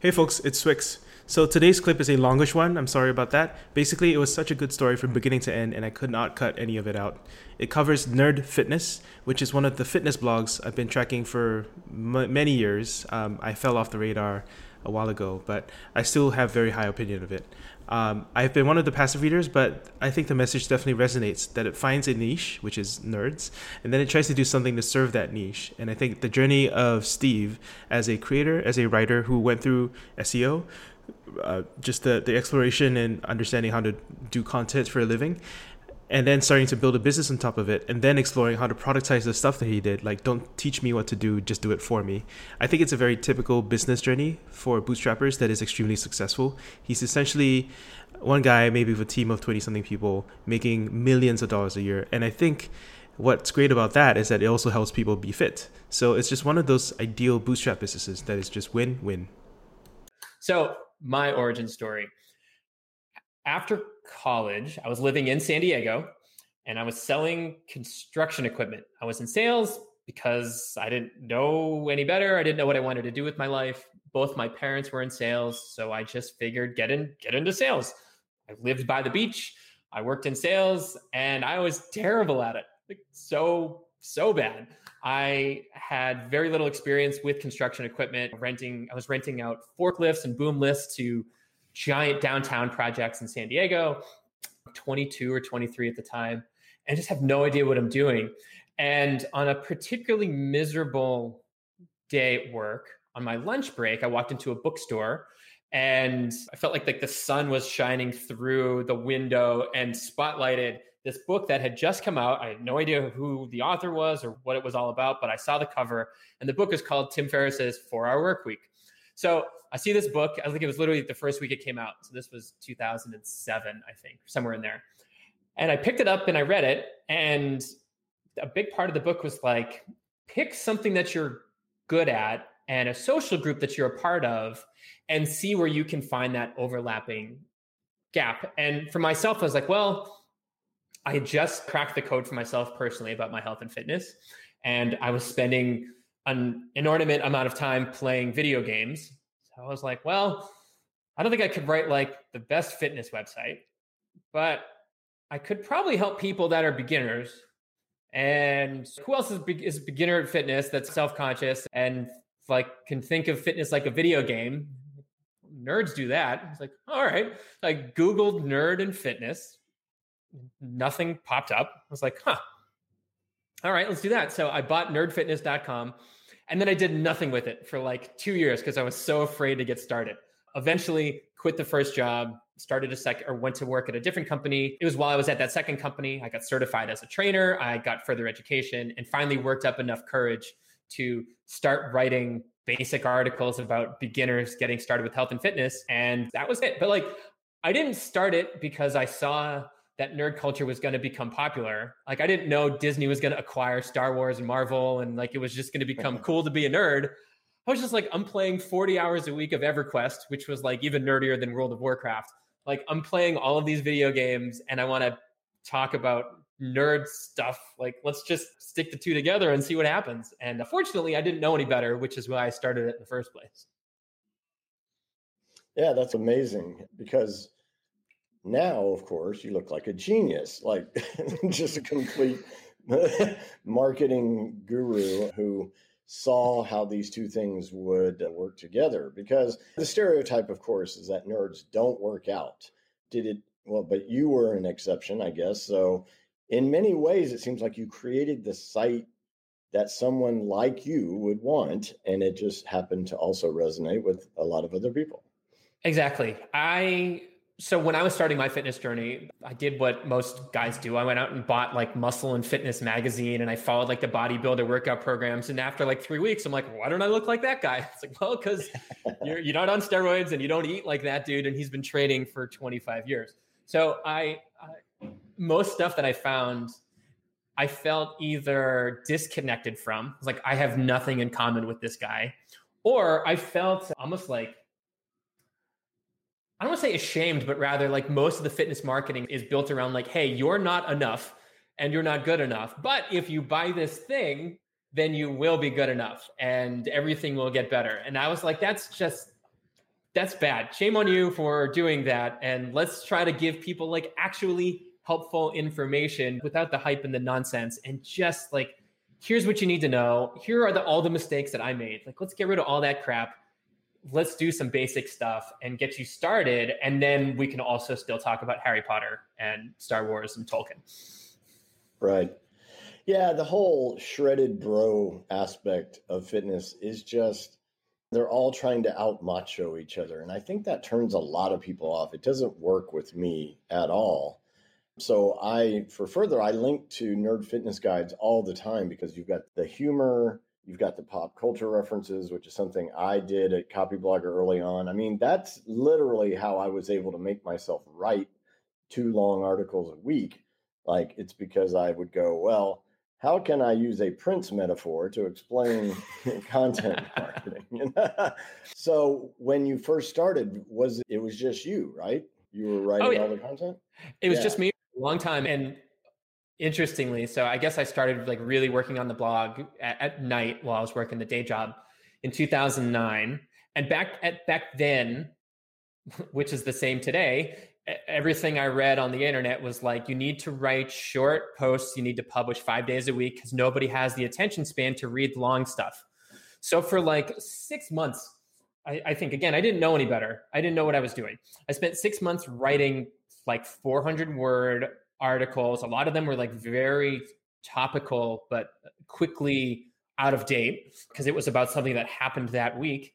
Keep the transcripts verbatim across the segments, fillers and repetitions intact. Hey folks, it's Swyx. So today's clip is a longish one, I'm sorry about that. Basically, it was such a good story from beginning to end and I could not cut any of it out. It covers Nerd Fitness, which is one of the fitness blogs I've been tracking for m- many years. Um, I fell off the radar a while ago, but I still have very high opinion of it. Um, I've been one of the passive readers, but I think the message definitely resonates, that it finds a niche, which is nerds, and then it tries to do something to serve that niche. And I think the journey of Steve as a creator, as a writer who went through S E O, uh, just the, the exploration and understanding how to do content for a living, and then starting to build a business on top of it, and then exploring how to productize the stuff that he did. Like, don't teach me what to do, just do it for me. I think it's a very typical business journey for bootstrappers that is extremely successful. He's essentially one guy, maybe with a team of twenty-something people, making millions of dollars a year. And I think what's great about that is that it also helps people be fit. So it's just one of those ideal bootstrap businesses that is just win-win. So my origin story. After college, I was living in San Diego and I was selling construction equipment. I was in sales because I didn't know any better. I didn't know what I wanted to do with my life. Both my parents were in sales, so I just figured get in, get into sales. I lived by the beach. I worked in sales and I was terrible at it. Like so, so bad. I had very little experience with construction equipment. Renting, I was renting out forklifts and boom lifts to giant downtown projects in San Diego, twenty-two or twenty-three at the time, and just have no idea what I'm doing. And on a particularly miserable day at work, on my lunch break, I walked into a bookstore and I felt like, like the sun was shining through the window and spotlighted this book that had just come out. I had no idea who the author was or what it was all about, but I saw the cover and the book is called Tim Ferriss's four hour Workweek. So I see this book. I think it was literally the first week it came out. So this was two thousand seven, I think, somewhere in there. And I picked it up and I read it. And a big part of the book was like, pick something that you're good at and a social group that you're a part of and see where you can find that overlapping gap. And for myself, I was like, well, I had just cracked the code for myself personally about my health and fitness. And I was spending an inordinate amount of time playing video games. I was like, well, I don't think I could write like the best fitness website, but I could probably help people that are beginners. And who else is, be- is a beginner at fitness that's self-conscious and like can think of fitness like a video game? Nerds do that. I was like, all right. I Googled nerd and fitness. Nothing popped up. I was like, huh. All right, let's do that. So I bought nerd fitness dot com. And then I did nothing with it for like two years because I was so afraid to get started. Eventually quit the first job, started a second, or went to work at a different company. It was while I was at that second company, I got certified as a trainer. I got further education and finally worked up enough courage to start writing basic articles about beginners getting started with health and fitness. And that was it. But like, I didn't start it because I saw that nerd culture was going to become popular. Like I didn't know Disney was going to acquire Star Wars and Marvel. And like, it was just going to become cool to be a nerd. I was just like, I'm playing forty hours a week of EverQuest, which was like even nerdier than World of Warcraft. Like I'm playing all of these video games and I want to talk about nerd stuff. Like, let's just stick the two together and see what happens. And fortunately I didn't know any better, which is why I started it in the first place. Yeah, that's amazing because now, of course, you look like a genius, like just a complete marketing guru who saw how these two things would work together. Because the stereotype, of course, is that nerds don't work out. Did it? Well, but you were an exception, I guess. So in many ways, it seems like you created the site that someone like you would want. And it just happened to also resonate with a lot of other people. Exactly. I... So when I was starting my fitness journey, I did what most guys do. I went out and bought like Muscle and Fitness magazine and I followed like the bodybuilder workout programs. And after like three weeks, I'm like, why don't I look like that guy? It's like, well, because you're, you're not on steroids and you don't eat like that dude. And he's been training for twenty-five years. So I, I most stuff that I found, I felt either disconnected from, like I have nothing in common with this guy, or I felt almost like, I don't want to say ashamed, but rather like most of the fitness marketing is built around like, hey, you're not enough and you're not good enough. But if you buy this thing, then you will be good enough and everything will get better. And I was like, that's just, that's bad. Shame on you for doing that. And let's try to give people like actually helpful information without the hype and the nonsense. And just like, here's what you need to know. Here are the, all the mistakes that I made. Like, let's get rid of all that crap. Let's do some basic stuff and get you started. And then we can also still talk about Harry Potter and Star Wars and Tolkien. Right. Yeah. The whole shredded bro aspect of fitness is just, they're all trying to out macho each other. And I think that turns a lot of people off. It doesn't work with me at all. So I, for further, I link to Nerd Fitness Guides all the time because you've got the humor, you've got the pop culture references, which is something I did at Copyblogger early on. I mean, that's literally how I was able to make myself write two long articles a week. Like, it's because I would go, well, how can I use a Prince metaphor to explain content marketing? So when you first started, was it was just you, right? You were writing oh, yeah. all the content? It was yeah. just me for a long time. And interestingly, so I guess I started like really working on the blog at, at night while I was working the day job in two thousand nine. And back at back then, which is the same today, everything I read on the internet was like, you need to write short posts. You need to publish five days a week because nobody has the attention span to read long stuff. So for like six months, I, I think, again, I didn't know any better. I didn't know what I was doing. I spent six months writing like four hundred word articles. A lot of them were like very topical, but quickly out of date because it was about something that happened that week.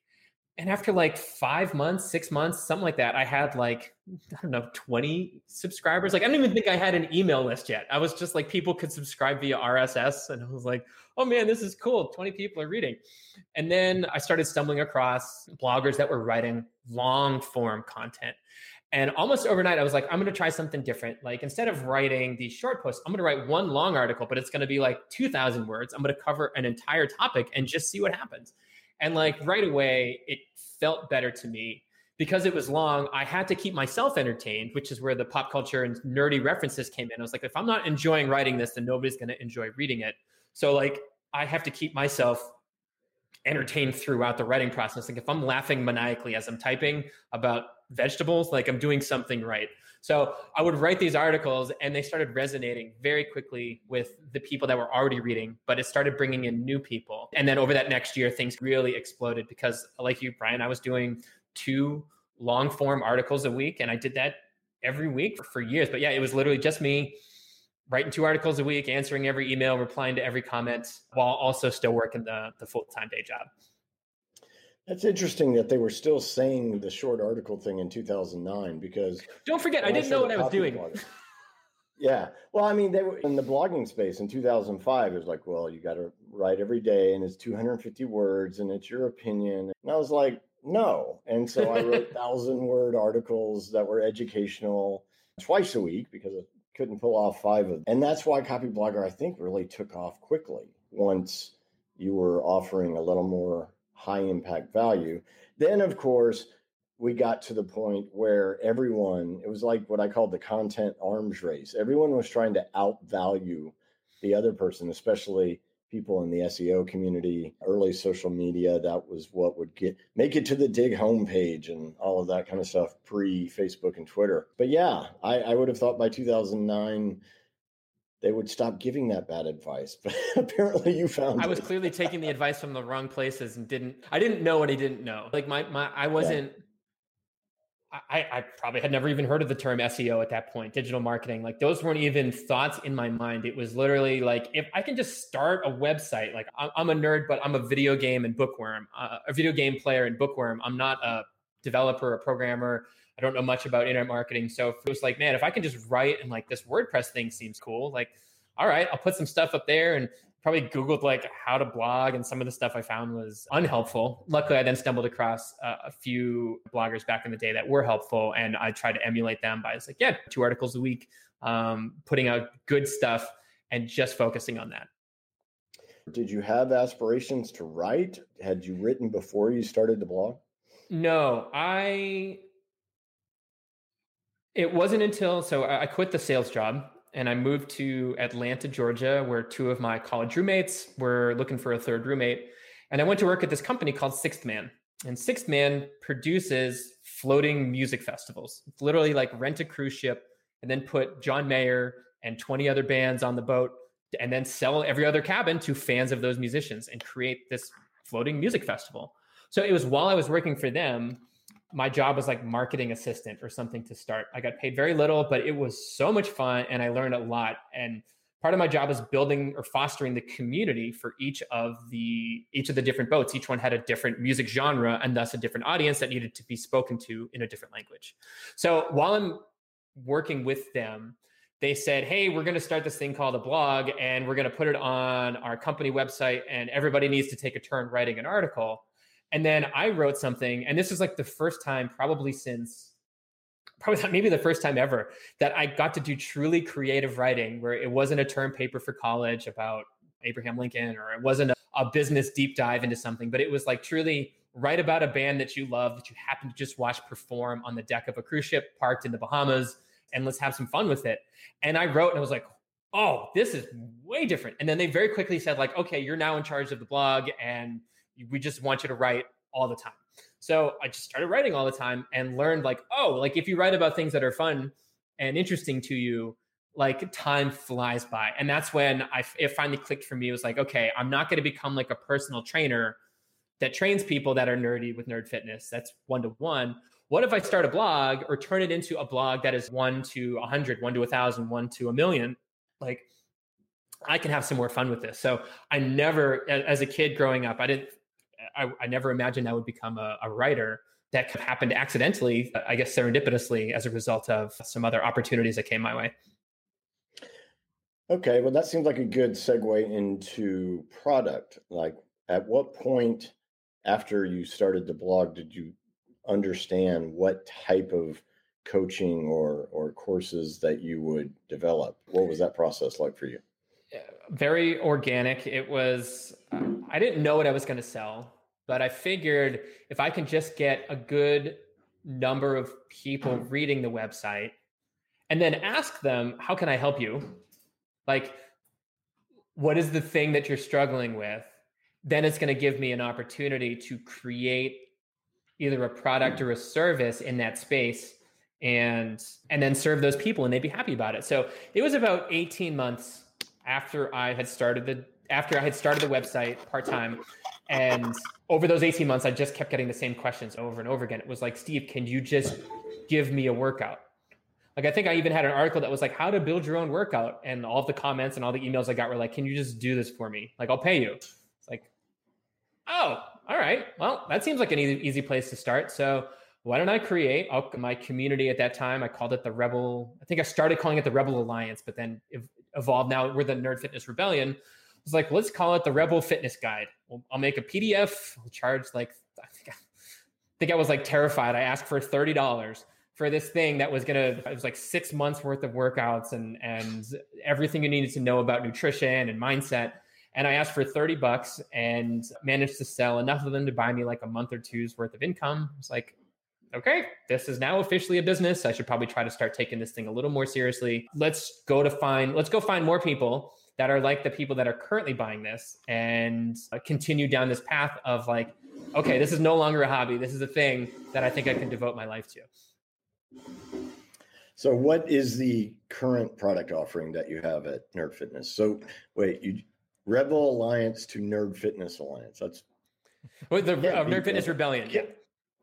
And after like five months, six months, something like that, I had like, I don't know, twenty subscribers. Like, I don't even think I had an email list yet. I was just like, people could subscribe via R S S. And I was like, oh man, this is cool. twenty people are reading. And then I started stumbling across bloggers that were writing long form content. And almost overnight, I was like, I'm going to try something different. Like, instead of writing these short posts, I'm going to write one long article, but it's going to be like two thousand words. I'm going to cover an entire topic and just see what happens. And like right away, it felt better to me because it was long. I had to keep myself entertained, which is where the pop culture and nerdy references came in. I was like, if I'm not enjoying writing this, then nobody's going to enjoy reading it. So like, I have to keep myself entertained throughout the writing process. Like if I'm laughing maniacally as I'm typing about vegetables, like I'm doing something right. So I would write these articles and they started resonating very quickly with the people that were already reading, but it started bringing in new people. And then over that next year, things really exploded because like you, Brian, I was doing two long form articles a week and I did that every week for years. But yeah, it was literally just me writing two articles a week, answering every email, replying to every comment while also still working the, the full-time day job. That's interesting that they were still saying the short article thing in two thousand nine because... Don't forget, I didn't know what I was doing. Yeah. Well, I mean, they were in the blogging space in two thousand five. It was like, well, you got to write every day and it's two hundred fifty words and it's your opinion. And I was like, no. And so I wrote thousand-word articles that were educational twice a week because I couldn't pull off five of them. And that's why Copyblogger, I think, really took off quickly once you were offering a little more high impact value. Then, of course, we got to the point where everyone, it was like what I called the content arms race. Everyone was trying to outvalue the other person, especially people in the S E O community, early social media. That was what would get make it to the Dig homepage and all of that kind of stuff pre Facebook and Twitter. But yeah, I, I would have thought by two thousand nine, they would stop giving that bad advice, but apparently you found I it. was clearly taking the advice from the wrong places and didn't, I didn't know what I didn't know. Like my, my, I wasn't, yeah. I, I probably had never even heard of the term S E O at that point, digital marketing. Like those weren't even thoughts in my mind. It was literally like, if I can just start a website, like I'm, I'm a nerd, but I'm a video game and bookworm, uh, a video game player and bookworm. I'm not a developer, a programmer. I don't know much about internet marketing. So it was like, man, if I can just write and like this WordPress thing seems cool, like, all right, I'll put some stuff up there and probably Googled like how to blog. And some of the stuff I found was unhelpful. Luckily, I then stumbled across uh, a few bloggers back in the day that were helpful. And I tried to emulate them by just like, yeah, two articles a week, um, putting out good stuff and just focusing on that. Did you have aspirations to write? Had you written before you started the blog? No, I... It wasn't until, so I quit the sales job and I moved to Atlanta, Georgia, where two of my college roommates were looking for a third roommate. And I went to work at this company called Sixth Man. And Sixth Man produces floating music festivals. It's literally like rent a cruise ship and then put John Mayer and twenty other bands on the boat and then sell every other cabin to fans of those musicians and create this floating music festival. So it was while I was working for them, my job was like marketing assistant or something to start. I got paid very little, but it was so much fun and I learned a lot. And part of my job was building or fostering the community for each of the each of the different boats. Each one had a different music genre and thus a different audience that needed to be spoken to in a different language. So while I'm working with them, they said, hey, we're going to start this thing called a blog and we're going to put it on our company website and everybody needs to take a turn writing an article. And then I wrote something, and this was like the first time probably since, probably maybe the first time ever that I got to do truly creative writing where it wasn't a term paper for college about Abraham Lincoln, or it wasn't a, a business deep dive into something, but it was like truly write about a band that you love, that you happen to just watch perform on the deck of a cruise ship parked in the Bahamas. And let's have some fun with it. And I wrote and I was like, oh, this is way different. And then they very quickly said like, okay, you're now in charge of the blog and we just want you to write all the time. So I just started writing all the time and learned like, oh, like if you write about things that are fun and interesting to you, like time flies by. And that's when I, it finally clicked for me. It was like, okay, I'm not going to become like a personal trainer that trains people that are nerdy with nerd fitness. That's one-to-one. What if I start a blog or turn it into a blog that is one to a hundred, one to a thousand, one to a million? Like I can have some more fun with this. So I never, as a kid growing up, I didn't, I, I never imagined I would become a, a writer. That happened accidentally, I guess serendipitously, as a result of some other opportunities that came my way. Okay. Well, that seems like a good segue into product. Like at what point after you started the blog, did you understand what type of coaching or or courses that you would develop? What was that process like for you? Very organic. It was, um, I didn't know what I was going to sell, but I figured if I can just get a good number of people reading the website and then ask them, how can I help you? Like, what is the thing that you're struggling with? Then it's going to give me an opportunity to create either a product or a service in that space and and then serve those people and they'd be happy about it. So it was about eighteen months after I had started the after I had started the website part-time. And over those eighteen months, I just kept getting the same questions over and over again. It was like, Steve, can you just give me a workout? Like, I think I even had an article that was like how to build your own workout. And all of the comments and all the emails I got were like, can you just do this for me? Like, I'll pay you. It's like, oh, all right. Well, that seems like an easy, easy place to start. So why don't I create I'll, my community at that time? I called it the Rebel. I think I started calling it the Rebel Alliance, but then it evolved. Now we're the Nerd Fitness Rebellion. I was like, let's call it the Rebel Fitness Guide. Well, I'll make a P D F. I'll charge like, I think I, I think I was like terrified. I asked for thirty dollars for this thing that was going to, it was like six months worth of workouts and, and everything you needed to know about nutrition and mindset. And I asked for thirty bucks and managed to sell enough of them to buy me like a month or two's worth of income. I was like, okay, this is now officially a business. I should probably try to start taking this thing a little more seriously. Let's go to find, let's go find more people that are like the people that are currently buying this and continue down this path of like, okay, this is no longer a hobby. This is a thing that I think I can devote my life to. So what is the current product offering that you have at Nerd Fitness? So wait, you, Rebel Alliance to Nerd Fitness Alliance. That's with the uh, Nerd Fitness Rebellion. Yeah.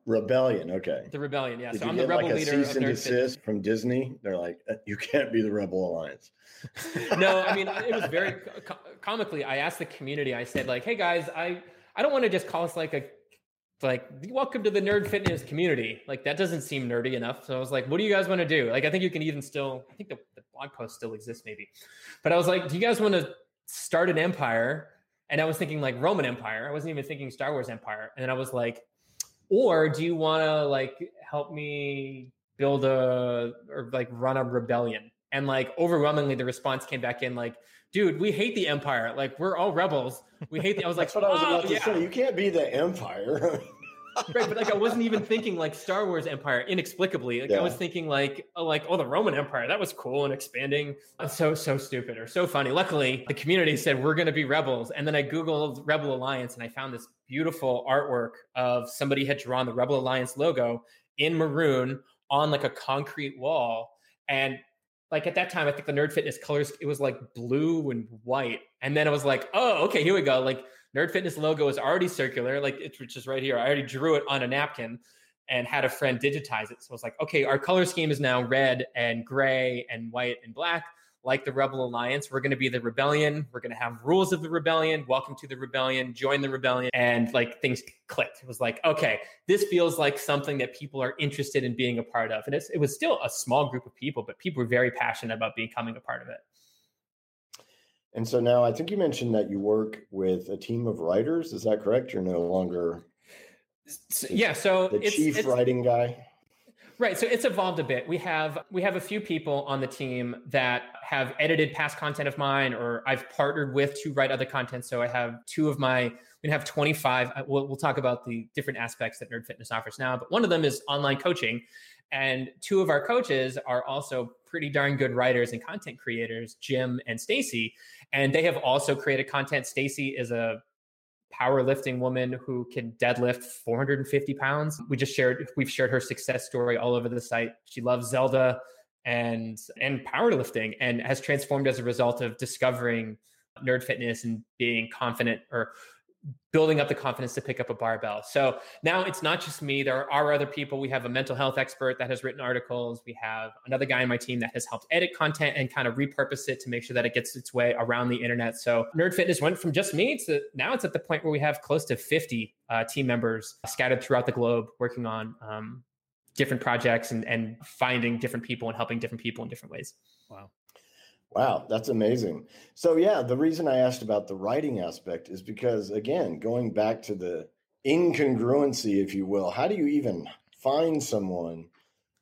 Rebellion. Okay. The Rebellion. Yeah. Did so I'm the Rebel like leader a cease of Nerd and desist Fitness. From Disney. They're like, you can't be the Rebel Alliance. No, I mean, it was very com- comically. I asked the community, I said like, hey guys, I, I don't want to just call us like a, like, welcome to the Nerd Fitness community. Like that doesn't seem nerdy enough. So I was like, what do you guys want to do? Like, I think you can even still, I think the, the blog post still exists maybe, but I was like, do you guys want to start an empire? And I was thinking like Roman Empire. I wasn't even thinking Star Wars Empire. And then I was like, or do you want to like help me build a, or like run a rebellion? And like overwhelmingly the response came back in like, dude, we hate the empire. Like we're all rebels. We hate the, I was like, that's what I was about oh, to yeah. say. You can't be the empire. Right, but like I wasn't even thinking like Star Wars Empire inexplicably. Like yeah. I was thinking like oh, like oh the Roman Empire, that was cool and expanding. It's so so stupid or so funny. Luckily, the community said we're going to be rebels, and then I googled Rebel Alliance and I found this beautiful artwork of somebody had drawn the Rebel Alliance logo in maroon on like a concrete wall. And like at that time, I think the Nerd Fitness colors, it was like blue and white. And then I was like, oh, okay, here we go. Like Nerd Fitness logo is already circular. Like it's just right here. I already drew it on a napkin and had a friend digitize it. So I was like, okay, our color scheme is now red and gray and white and black. Like the Rebel Alliance, we're going to be the Rebellion. We're going to have rules of the Rebellion. Welcome to the Rebellion. Join the Rebellion. And like things clicked. It was like, okay, this feels like something that people are interested in being a part of. And it's, it was still a small group of people, but people were very passionate about becoming a part of it. And so now I think you mentioned that you work with a team of writers. Is that correct? You're no longer so, the, yeah, so the it's, chief it's, writing guy. Right. So it's evolved a bit. We have we have a few people on the team that have edited past content of mine, or I've partnered with to write other content. So I have two of my, we have twenty-five. We'll, we'll talk about the different aspects that Nerd Fitness offers now, but one of them is online coaching. And two of our coaches are also pretty darn good writers and content creators, Jim and Stacy. And they have also created content. Stacy is a powerlifting woman who can deadlift four hundred fifty pounds. We just shared, we've shared her success story all over the site. She loves Zelda and, and powerlifting and has transformed as a result of discovering Nerd Fitness and being confident or building up the confidence to pick up a barbell. So now it's not just me. There are other people. We have a mental health expert that has written articles. We have another guy in my team that has helped edit content and kind of repurpose it to make sure that it gets its way around the internet. So Nerd Fitness went from just me to now it's at the point where we have close to fifty uh, team members scattered throughout the globe working on um, different projects and, and finding different people and helping different people in different ways. Wow. Wow, that's amazing. So yeah, the reason I asked about the writing aspect is because, again, going back to the incongruency, if you will, how do you even find someone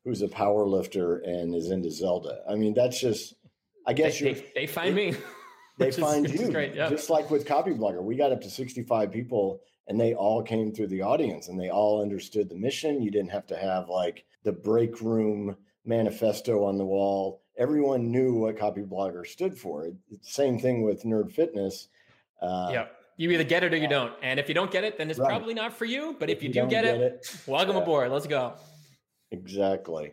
who's a power lifter and is into Zelda? I mean, that's just, I guess you they, they find they, me. They find is, you. Great, yeah. Just like with Copyblogger, we got up to sixty-five people and they all came through the audience and they all understood the mission. You didn't have to have like the break room manifesto on the wall. Everyone knew what Copyblogger stood for. It, it's same thing with Nerd Fitness. Uh, yeah, you either get it or you don't. And if you don't get it, then it's right. probably not for you. But if, if you, you do get, get it, it, welcome yeah. aboard. Let's go. Exactly.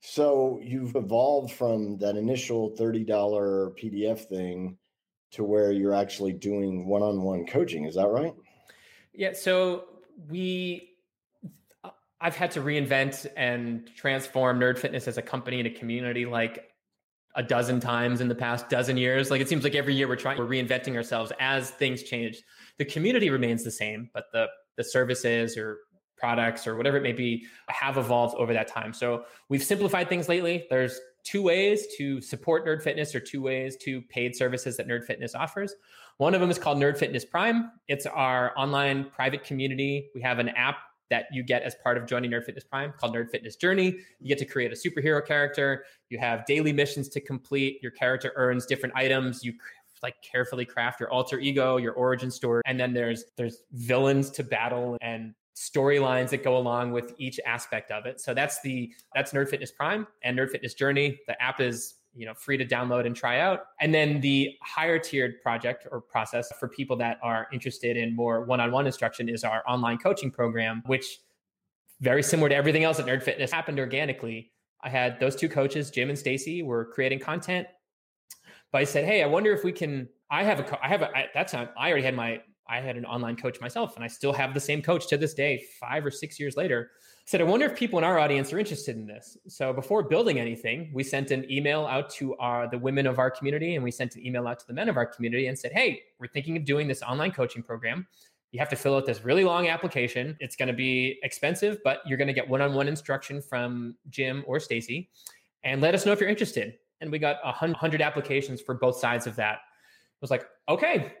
So you've evolved from that initial thirty dollars P D F thing to where you're actually doing one-on-one coaching. Is that right? Yeah. So we... I've had to reinvent and transform Nerd Fitness as a company and a community like a dozen times in the past dozen years. Like it seems like every year we're trying, we're reinventing ourselves as things change. The community remains the same, but the the services or products or whatever it may be have evolved over that time. So we've simplified things lately. There's two ways to support Nerd Fitness or two ways to paid services that Nerd Fitness offers. One of them is called Nerd Fitness Prime. It's our online private community. We have an app that you get as part of joining Nerd Fitness Prime called Nerd Fitness Journey. You get to create a superhero character. You have daily missions to complete. Your character earns different items. You like carefully craft your alter ego, your origin story. And then there's there's villains to battle and storylines that go along with each aspect of it. So that's the that's Nerd Fitness Prime and Nerd Fitness Journey. The app is you know free to download and try out. And then the higher tiered project or process for people that are interested in more one-on-one instruction is our online coaching program, which very similar to everything else at Nerd Fitness happened organically. I had those two coaches, Jim and Stacy, were creating content, but I said, hey, I wonder if we can, I have a, co- I have a, at that time, I already had my, I had an online coach myself and I still have the same coach to this day, five or six years later. Said, I wonder if people in our audience are interested in this. So before building anything, we sent an email out to our, the women of our community, and we sent an email out to the men of our community and said, hey, we're thinking of doing this online coaching program. You have to fill out this really long application. It's going to be expensive, but you're going to get one-on-one instruction from Jim or Stacy, and let us know if you're interested. And we got one hundred applications for both sides of that. I was like, okay,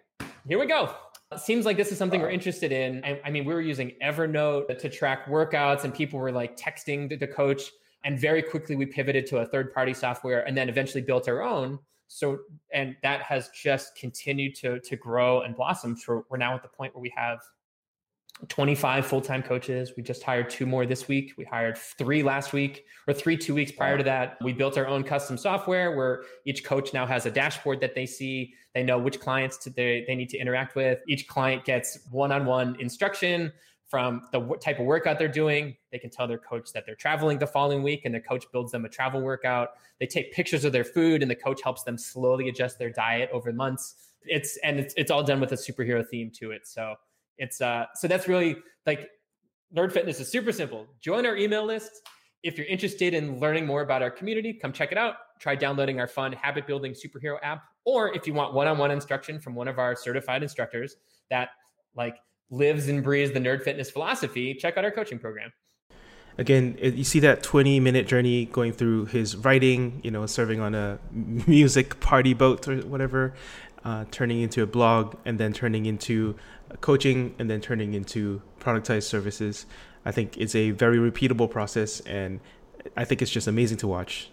here we go. It seems like this is something we're interested in. I, I mean, we were using Evernote to track workouts and people were like texting the, the coach. And very quickly we pivoted to a third party software and then eventually built our own. So, and that has just continued to, to grow and blossom. So we're now at the point where we have twenty-five full-time coaches. We just hired two more this week. We hired three last week or three, two weeks prior to that. We built our own custom software where each coach now has a dashboard that they see. They know which clients to, they, they need to interact with. Each client gets one-on-one instruction from the type of workout they're doing. They can tell their coach that they're traveling the following week and their coach builds them a travel workout. They take pictures of their food and the coach helps them slowly adjust their diet over months. It's, and it's, it's all done with a superhero theme to it. So It's uh, so that's really like Nerd Fitness is super simple. Join our email list. If you're interested in learning more about our community, come check it out. Try downloading our fun habit building superhero app. Or if you want one-on-one instruction from one of our certified instructors that like lives and breathes the Nerd Fitness philosophy, check out our coaching program. Again, you see that twenty minute journey going through his writing, you know, serving on a music party boat or whatever. Uh, turning into a blog and then turning into coaching and then turning into productized services. I think it's a very repeatable process, and I think it's just amazing to watch.